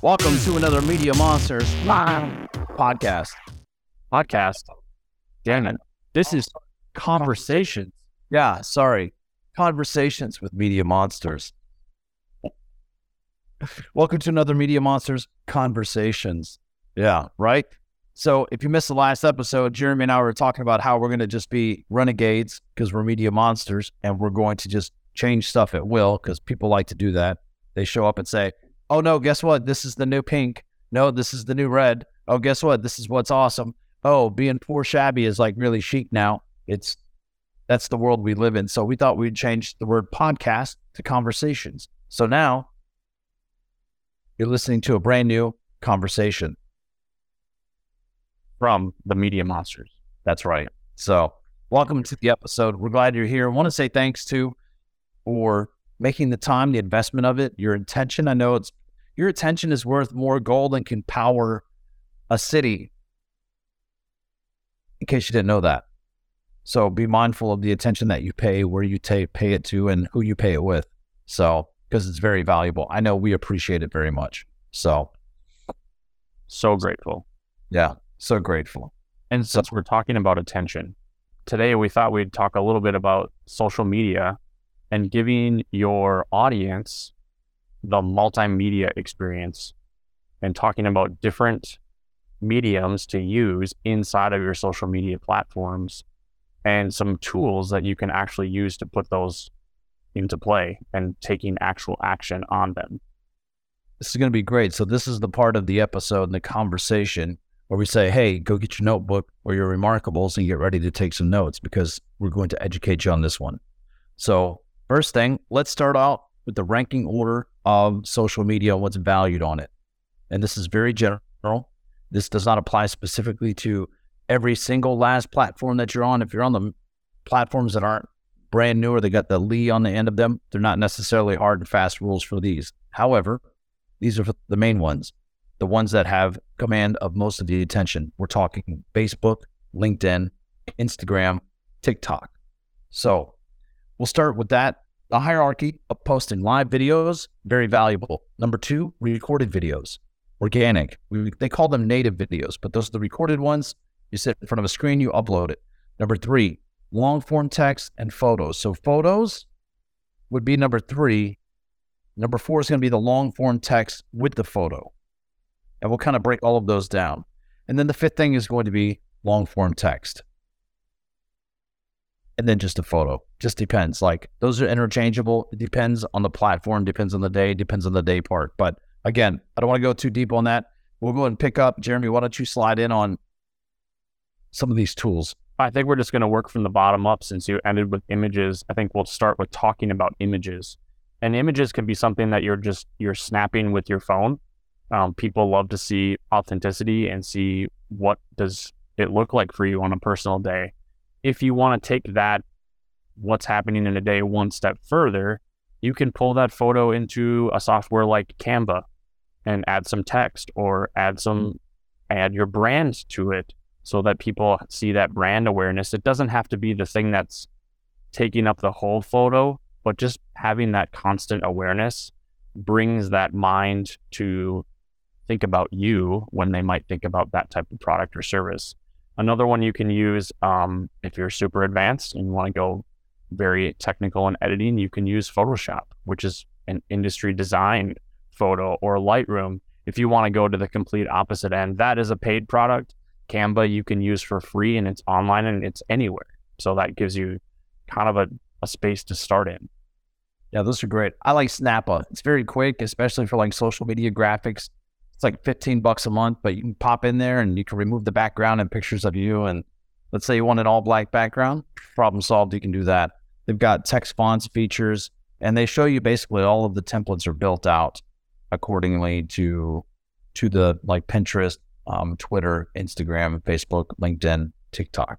Welcome to another Media Monsters podcast. Damn it. This is Conversations. Yeah, sorry. Conversations with Media Monsters. Welcome to another Media Monsters Conversations. Yeah, right? So if you missed the last episode, Jeremy and I were talking about how we're going to just be renegades because we're Media Monsters and we're going to just change stuff at will because people like to do that. They show up and say, oh, no, guess what? This is the new pink. No, this is the new red. Oh, guess what? This is what's awesome. Oh, being poor shabby is like really chic now. That's the world we live in. So we thought we'd change the word podcast to conversations. So now you're listening to a brand new conversation from the Media Monsters. That's right. So welcome to the episode. We're glad you're here. I want to say thanks to for making the time, the investment of it, your intention. I know your attention is worth more gold and can power a city. In case you didn't know that. So be mindful of the attention that you pay, where you pay it to, and who you pay it with. So, because it's very valuable. I know we appreciate it very much. So grateful. Yeah, so grateful. And since we're talking about attention, today we thought we'd talk a little bit about social media and giving your audience the multimedia experience and talking about different mediums to use inside of your social media platforms and some tools that you can actually use to put those into play and taking actual action on them. This is going to be great. So this is the part of the episode and the conversation where we say, hey, go get your notebook or your Remarkables and get ready to take some notes because we're going to educate you on this one. So first thing, let's start out with the ranking order of social media and what's valued on it. And this is very general. This does not apply specifically to every single last platform that you're on. If you're on the platforms that aren't brand new or they got the Lee on the end of them, they're not necessarily hard and fast rules for these. However, these are the main ones, the ones that have command of most of the attention. We're talking Facebook, LinkedIn, Instagram, TikTok. So we'll start with that. The hierarchy of posting live videos, very valuable. Number two, recorded videos, organic. They call them native videos, but those are the recorded ones. You sit in front of a screen, you upload it. Number three, long form text and photos. So photos would be number three. Number four is going to be the long form text with the photo. And we'll kind of break all of those down. And then the fifth thing is going to be long form text. And then just a photo. Just depends. Like those are interchangeable. It depends on the platform, depends on the day, depends on the day part. But again, I don't want to go too deep on that. We'll go ahead and pick up. Jeremy, why don't you slide in on some of these tools? I think we're just going to work from the bottom up since you ended with images. I think we'll start with talking about images. And images can be something that you're snapping with your phone. People love to see authenticity and see what does it look like for you on a personal day. If you want to take that, what's happening in a day, one step further, you can pull that photo into a software like Canva and add some text or add your brand to it so that people see that brand awareness. It doesn't have to be the thing that's taking up the whole photo, but just having that constant awareness brings that mind to think about you when they might think about that type of product or service. Another one you can use if you're super advanced and you want to go very technical in editing, you can use Photoshop, which is an industry design photo, or Lightroom. If you want to go to the complete opposite end, that is a paid product. Canva you can use for free and it's online and it's anywhere. So that gives you kind of a space to start in. Yeah, those are great. I like Snappa. It's very quick, especially for like social media graphics. It's like $15 a month, but you can pop in there and you can remove the background and pictures of you. And let's say you want an all black background, problem solved, you can do that. They've got text fonts features and they show you basically all of the templates are built out accordingly to the like Pinterest, Twitter, Instagram, Facebook, LinkedIn, TikTok.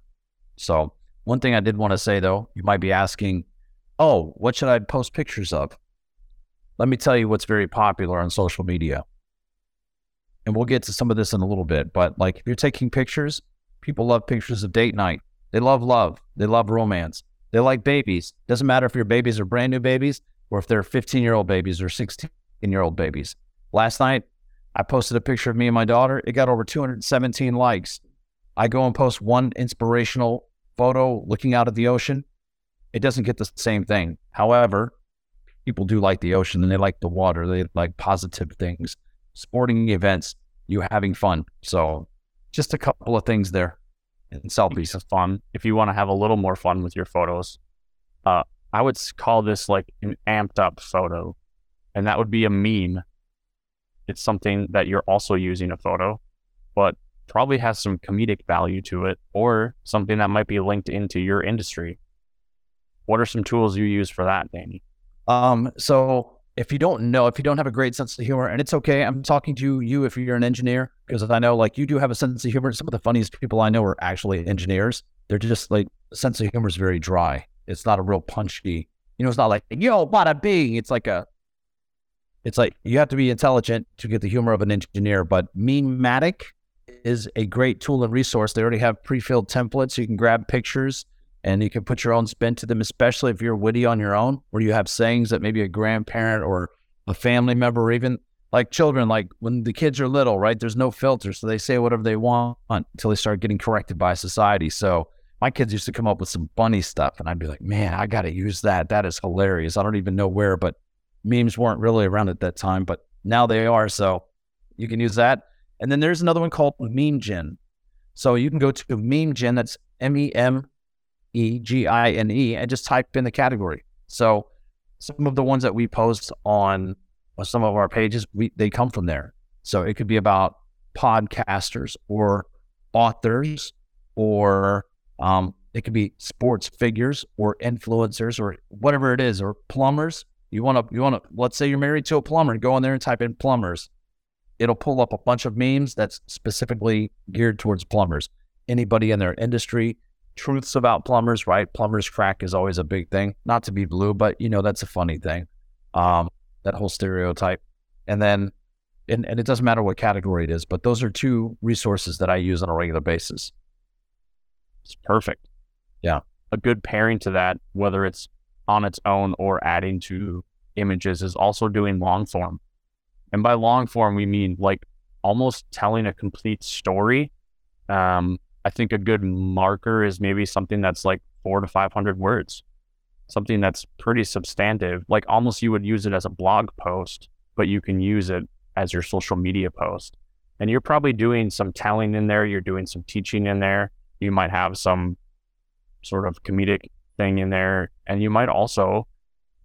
So one thing I did want to say though, you might be asking, oh, what should I post pictures of? Let me tell you what's very popular on social media. And we'll get to some of this in a little bit, but like if you're taking pictures, people love pictures of date night. They love love. They love romance. They like babies. Doesn't matter if your babies are brand new babies or if they're 15-year-old babies or 16-year-old babies. Last night, I posted a picture of me and my daughter. It got over 217 likes. I go and post one inspirational photo looking out at the ocean. It doesn't get the same thing. However, people do like the ocean and they like the water. They like positive things, sporting events, you having fun. So just a couple of things there. And selfies is fun. If you want to have a little more fun with your photos, I would call this like an amped up photo. And that would be a meme. It's something that you're also using a photo, but probably has some comedic value to it or something that might be linked into your industry. What are some tools you use for that, Danny? So if you don't know, if you don't have a great sense of humor, and it's okay, I'm talking to you if you're an engineer, because I know like you do have a sense of humor. Some of the funniest people I know are actually engineers. They're just like, sense of humor is very dry. It's not a real punchy, you know, it's not like, yo, bada bing. It's like you have to be intelligent to get the humor of an engineer, but Mematic is a great tool and resource. They already have pre-filled templates. You can grab pictures and you can put your own spin to them, especially if you're witty on your own, where you have sayings that maybe a grandparent or a family member, or even like children, like when the kids are little, right? There's no filter. So they say whatever they want until they start getting corrected by society. So my kids used to come up with some funny stuff and I'd be like, man, I got to use that. That is hilarious. I don't even know where, but memes weren't really around at that time, but now they are. So you can use that. And then there's another one called MemeGen. So you can go to MemeGen, that's MEMEGINE, and just type in the category. So some of the ones that we post on some of our pages, they come from there. So it could be about podcasters or authors, or it could be sports figures or influencers or whatever it is, or plumbers. You want to, let's say you're married to a plumber, go in there and type in plumbers. It'll pull up a bunch of memes that's specifically geared towards plumbers. Anybody in their industry, truths about plumbers, right? Plumbers crack is always a big thing. Not to be blue, but you know, that's a funny thing. That whole stereotype. And then, and it doesn't matter what category it is, but those are two resources that I use on a regular basis. It's perfect. Yeah. A good pairing to that, whether it's on its own or adding to images, is also doing long form. And by long form, we mean like almost telling a complete story. I think a good marker is maybe something that's like 400 to 500 words, something that's pretty substantive. Like almost you would use it as a blog post, but you can use it as your social media post. And you're probably doing some telling in there. You're doing some teaching in there. You might have some sort of comedic thing in there. And you might also,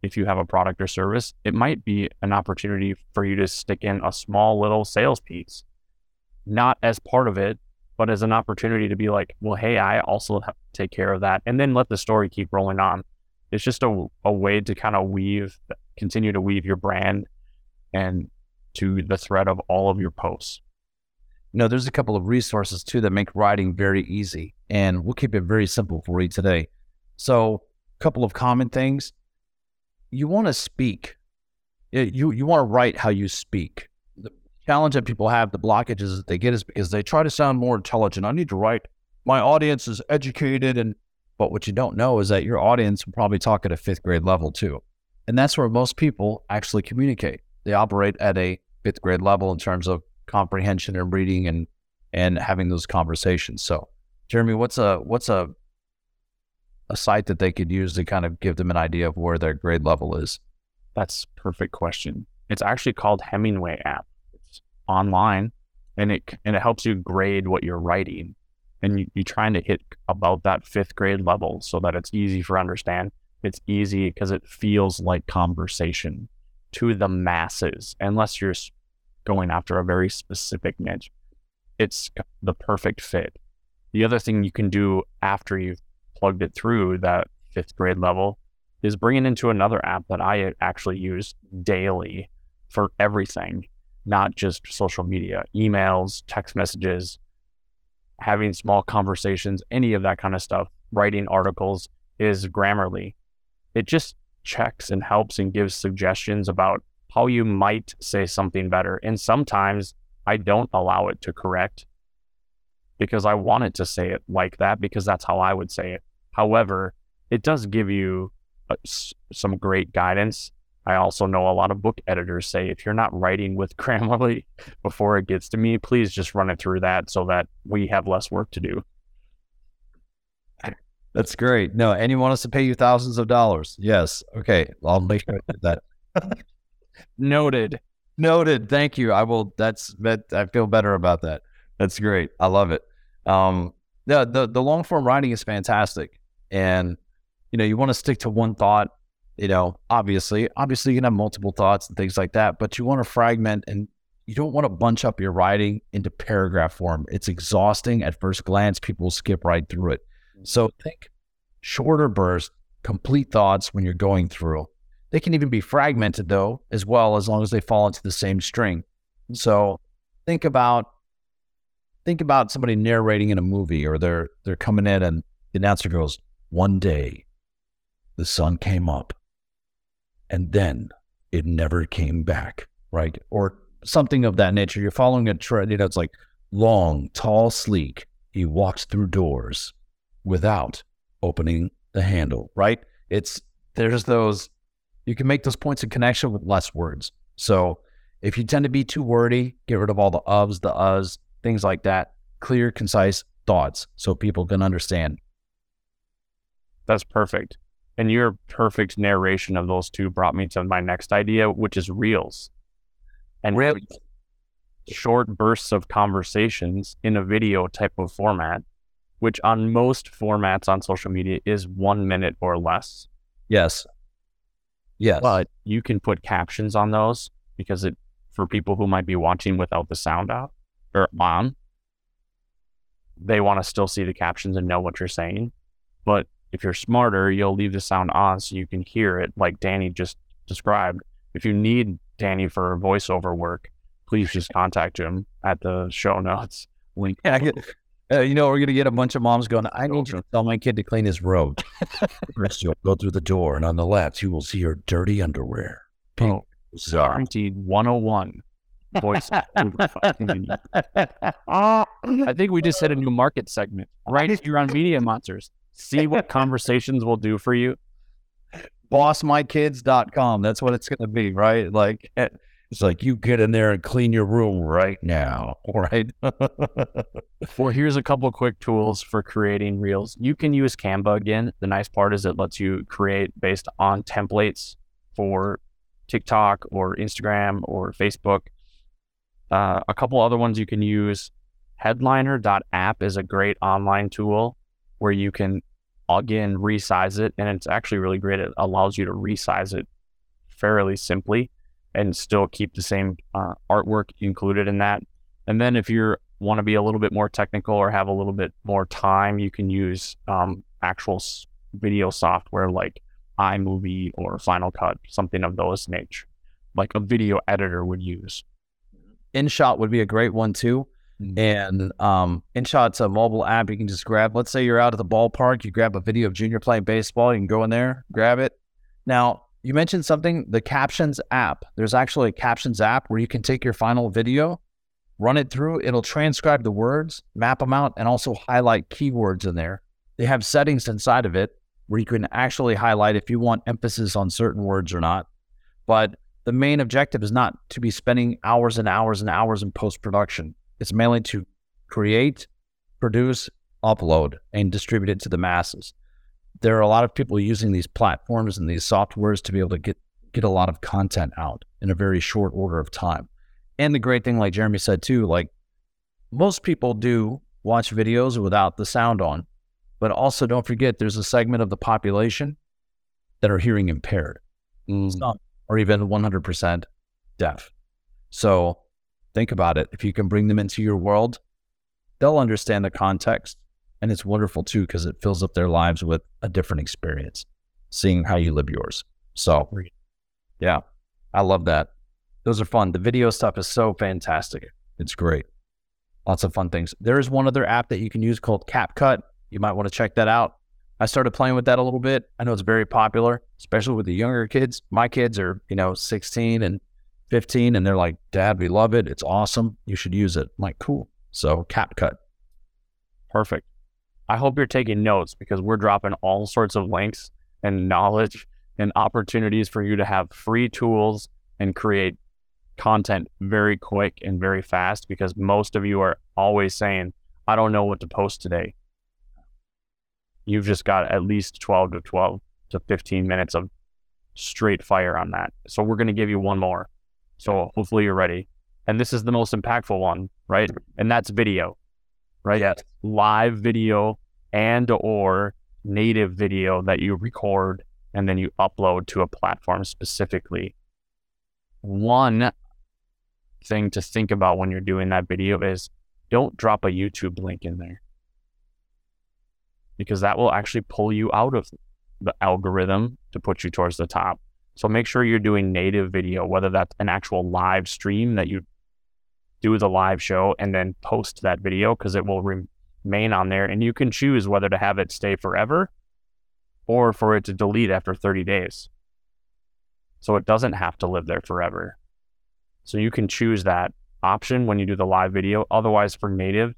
if you have a product or service, it might be an opportunity for you to stick in a small little sales piece, not as part of it, but as an opportunity to be like, well, hey, I also have to take care of that. And then let the story keep rolling on. It's just a way to kind of continue to weave your brand and to the thread of all of your posts. No, there's a couple of resources too that make writing very easy, and we'll keep it very simple for you today. So a couple of common things. You want to speak. You want to write how you speak. The challenge that people have, the blockages that they get, is because they try to sound more intelligent. I need to write. My audience is educated, but what you don't know is that your audience will probably talk at a fifth grade level too, and that's where most people actually communicate. They operate at a fifth grade level in terms of comprehension and reading and having those conversations. So, Jeremy, what's a site that they could use to kind of give them an idea of where their grade level is? That's a perfect question. It's actually called Hemingway app. It's online, and it helps you grade what you're writing. And you're trying to hit about that fifth grade level so that it's easy for understand. It's easy because it feels like conversation to the masses, unless you're going after a very specific niche. It's the perfect fit. The other thing you can do after you've plugged it through that fifth grade level is bringing into another app that I actually use daily for everything, not just social media, emails, text messages, having small conversations, any of that kind of stuff, writing articles, is Grammarly. It just checks and helps and gives suggestions about how you might say something better. And sometimes I don't allow it to correct, because I wanted to say it like that, because that's how I would say it. However, it does give you some great guidance I also know a lot of book editors say, if you're not writing with Grammarly before it gets to me, please just run it through that so that we have less work to do. That's great. No, and he wants to pay you thousands of dollars. Yes. Okay. I'll make sure I do that. Noted. Thank you. I will. I feel better about that. That's great. I love it. The long form writing is fantastic. And, you want to stick to one thought, obviously you can have multiple thoughts and things like that, but you want to fragment and you don't want to bunch up your writing into paragraph form. It's exhausting. At first glance, people skip right through it. So think shorter bursts, complete thoughts when you're going through. They can even be fragmented though, as well, as long as they fall into the same string. So think about somebody narrating in a movie, or they're coming in and the announcer goes, "One day the sun came up and then it never came back," right? Or something of that nature. You're following a trend, it's like long, tall, sleek. He walks through doors without opening the handle, right? You can make those points of connection with less words. So if you tend to be too wordy, get rid of all the ofs, the uhs, things like that. Clear, concise thoughts so people can understand. That's perfect. And your perfect narration of those two brought me to my next idea, which is reels. And short bursts of conversations in a video type of format, which on most formats on social media is 1 minute or less. Yes. But you can put captions on those for people who might be watching without the sound out or on, they want to still see the captions and know what you're saying. But if you're smarter, you'll leave the sound on so you can hear it, like Danny just described. If you need Danny for voiceover work, please just contact him at the show notes link. We're going to get a bunch of moms going, "I need you to tell my kid to clean his robe." First, you'll go through the door, and on the left, you will see your dirty underwear. Oh, guaranteed 101 voice. I think we just hit a new market segment right here on Media Monsters. See what conversations will do for you. Bossmykids.com. That's what it's going to be, right? Like, it's like, you get in there and clean your room right now, right? Well, here's a couple of quick tools for creating reels. You can use Canva again. The nice part is it lets you create based on templates for TikTok or Instagram or Facebook. A couple other ones you can use. Headliner.app is a great online tool where you can, again, resize it. And it's actually really great. It allows you to resize it fairly simply and still keep the same artwork included in that. And then if you want to be a little bit more technical or have a little bit more time, you can use actual video software like iMovie or Final Cut, something of those nature, like a video editor would use. InShot would be a great one too. Mm-hmm. And InShot's a mobile app you can just grab. Let's say you're out at the ballpark, you grab a video of Junior playing baseball, you can go in there, grab it. Now, you mentioned something, the captions app. There's actually a captions app where you can take your final video, run it through, it'll transcribe the words, map them out, and also highlight keywords in there. They have settings inside of it where you can actually highlight if you want emphasis on certain words or not. But the main objective is not to be spending hours and hours and hours in post-production. It's mainly to create, produce, upload, and distribute it to the masses. There are a lot of people using these platforms and these softwares to be able to get a lot of content out in a very short order of time. And the great thing, like Jeremy said too, like most people do watch videos without the sound on, but also don't forget there's a segment of the population that are hearing impaired, some or even 100% deaf. So think about it. If you can bring them into your world, they'll understand the context. And it's wonderful too, because it fills up their lives with a different experience, seeing how you live yours. So yeah, I love that. Those are fun. The video stuff is so fantastic. It's great. Lots of fun things. There is one other app that you can use called CapCut. You might want to check that out. I started playing with that a little bit. I know it's very popular, especially with the younger kids. My kids are, 16 and 15, and they're like, "Dad, we love it. It's awesome. You should use it." I'm like, cool. So CapCut. Perfect. I hope you're taking notes because we're dropping all sorts of links and knowledge and opportunities for you to have free tools and create content very quick and very fast, because most of you are always saying, I don't know what to post today. You've just got at least 12 to 15 minutes of straight fire on that. So we're going to give you one more. So hopefully you're ready. And this is the most impactful one, right? And that's video, right? Yes. Live video and or native video that you record and then you upload to a platform specifically. One thing to think about when you're doing that video is don't drop a YouTube link in there, because that will actually pull you out of the algorithm to put you towards the top. So make sure you're doing native video, whether that's an actual live stream that you do the live show and then post that video, because it will remain on there. And you can choose whether to have it stay forever or for it to delete after 30 days. So it doesn't have to live there forever. So you can choose that option when you do the live video. Otherwise, for native,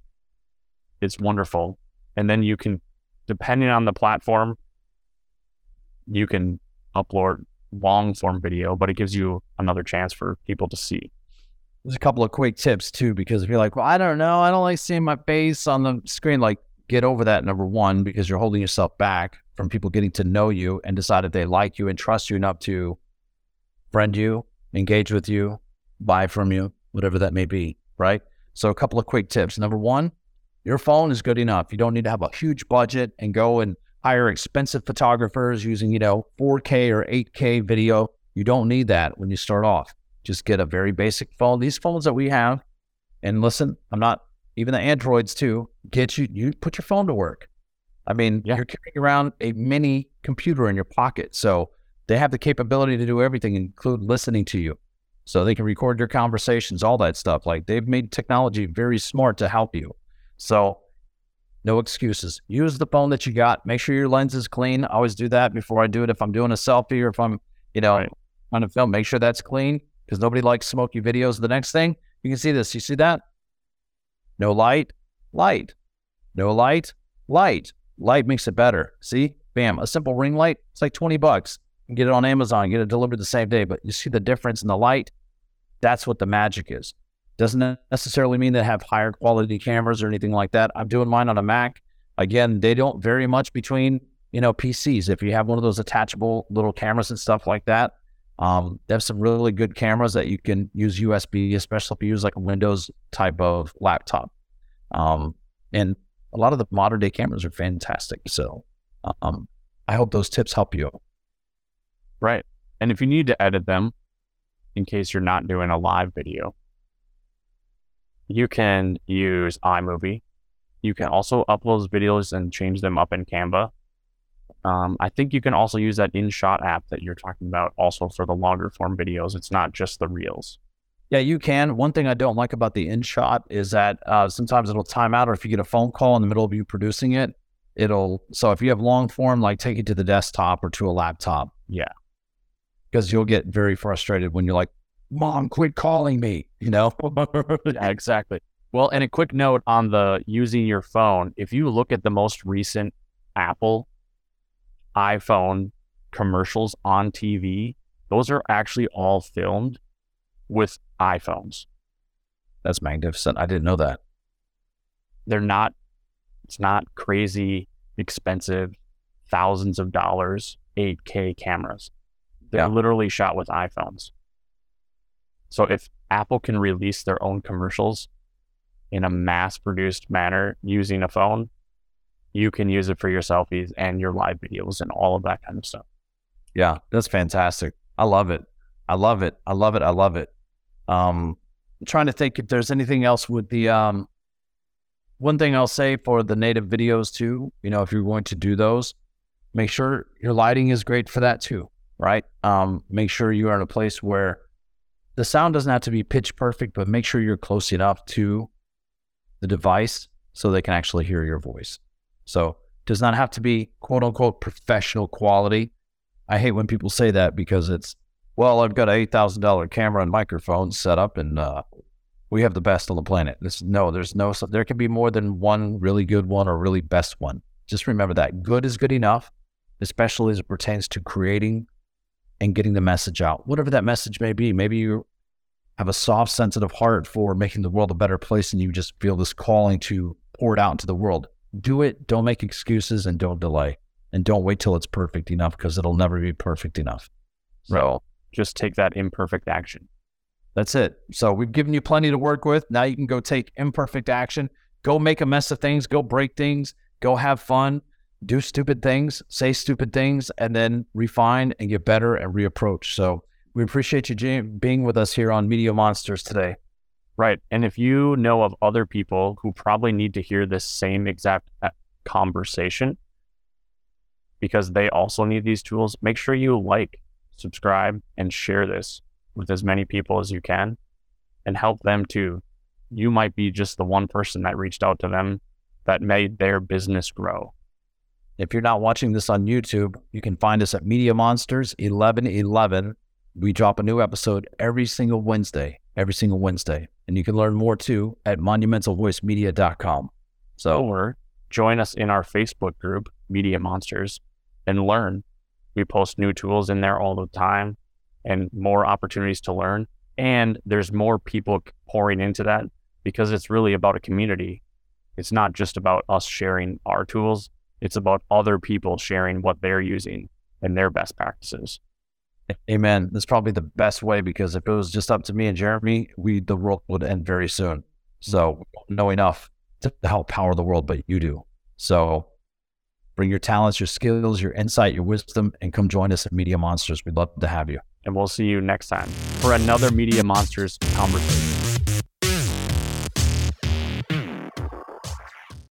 it's wonderful. And then you can, depending on the platform, you can upload long form video, but it gives you another chance for people to see. There's a couple of quick tips too, because if you're like, well, I don't know, I don't like seeing my face on the screen, like get over that, number one, because you're holding yourself back from people getting to know you and decide if they like you and trust you enough to friend you, engage with you, buy from you, whatever that may be, right? So a couple of quick tips. Number one, your phone is good enough. You don't need to have a huge budget and go and hire expensive photographers using, 4K or 8K video. You don't need that when you start off. Just get a very basic phone. These phones that we have, and listen, I'm not, even the Androids too, you put your phone to work. You're carrying around a mini computer in your pocket. So they have the capability to do everything, include listening to you. So they can record your conversations, all that stuff. Like, they've made technology very smart to help you. So no excuses. Use the phone that you got. Make sure your lens is clean. I always do that before I do it. If I'm doing a selfie or if I'm, right, on a film, make sure that's clean, because nobody likes smoky videos. The next thing, you can see this. You see that? No light, light. No light, light. Light makes it better. See? Bam. A simple ring light. It's like $20. You can get it on Amazon, get it delivered the same day. But you see the difference in the light? That's what the magic is. Doesn't necessarily mean they have higher quality cameras or anything like that. I'm doing mine on a Mac. Again, they don't vary much between, PCs. If you have one of those attachable little cameras and stuff like that, they have some really good cameras that you can use USB, especially if you use like a Windows type of laptop. And a lot of the modern day cameras are fantastic. So I hope those tips help you. Right. And if you need to edit them, in case you're not doing a live video, you can use iMovie. You can also upload videos and change them up in Canva. I think you can also use that InShot app that you're talking about also for the longer form videos. It's not just the reels. Yeah, you can. One thing I don't like about the InShot is that sometimes it'll time out, or if you get a phone call in the middle of you producing it, so if you have long form, like take it to the desktop or to a laptop. Yeah. Because you'll get very frustrated when you're like, Mom, quit calling me, Yeah, exactly. Well, and a quick note on the using your phone. If you look at the most recent Apple iPhone commercials on TV, those are actually all filmed with iPhones. That's magnificent. I didn't know that. It's not crazy expensive, thousands of dollars, 8K cameras. They're literally shot with iPhones. So if Apple can release their own commercials in a mass-produced manner using a phone, you can use it for your selfies and your live videos and all of that kind of stuff. Yeah, that's fantastic. I love it. I love it. I love it. I love it. I'm trying to think if there's anything else with the... one thing I'll say for the native videos too, if you're going to do those, make sure your lighting is great for that too, right? Make sure you are in a place where the sound doesn't have to be pitch perfect, but make sure you're close enough to the device so they can actually hear your voice. So it does not have to be quote unquote professional quality. I hate when people say that, because it's, I've got an $8,000 camera and microphone set up and we have the best on the planet. There can be more than one really good one or really best one. Just remember that good is good enough, especially as it pertains to creating and getting the message out, whatever that message may be. Maybe you have a soft, sensitive heart for making the world a better place, and you just feel this calling to pour it out into the world. Do it. Don't make excuses, and don't delay, and don't wait till it's perfect enough, because it'll never be perfect enough. Right? So just take that imperfect action. That's it. So we've given you plenty to work with. Now you can go take imperfect action. Go make a mess of things. Go break things. Go have fun. Do stupid things. Say stupid things, and then refine and get better and reapproach. So we appreciate you being with us here on Media Monsters today. Right. And if you know of other people who probably need to hear this same exact conversation because they also need these tools, make sure you like, subscribe, and share this with as many people as you can and help them too. You might be just the one person that reached out to them that made their business grow. If you're not watching this on YouTube, you can find us at Media Monsters 1111. We drop a new episode every single Wednesday. And you can learn more too at monumentalvoicemedia.com. So, or join us in our Facebook group, Media Monsters, and learn. We post new tools in there all the time and more opportunities to learn. And there's more people pouring into that because it's really about a community. It's not just about us sharing our tools. It's about other people sharing what they're using and their best practices. Amen. That's probably the best way, because if it was just up to me and Jeremy, the world would end very soon. So we don't know enough to help power the world, but you do. So bring your talents, your skills, your insight, your wisdom, and come join us at Media Monsters. We'd love to have you. And we'll see you next time for another Media Monsters conversation.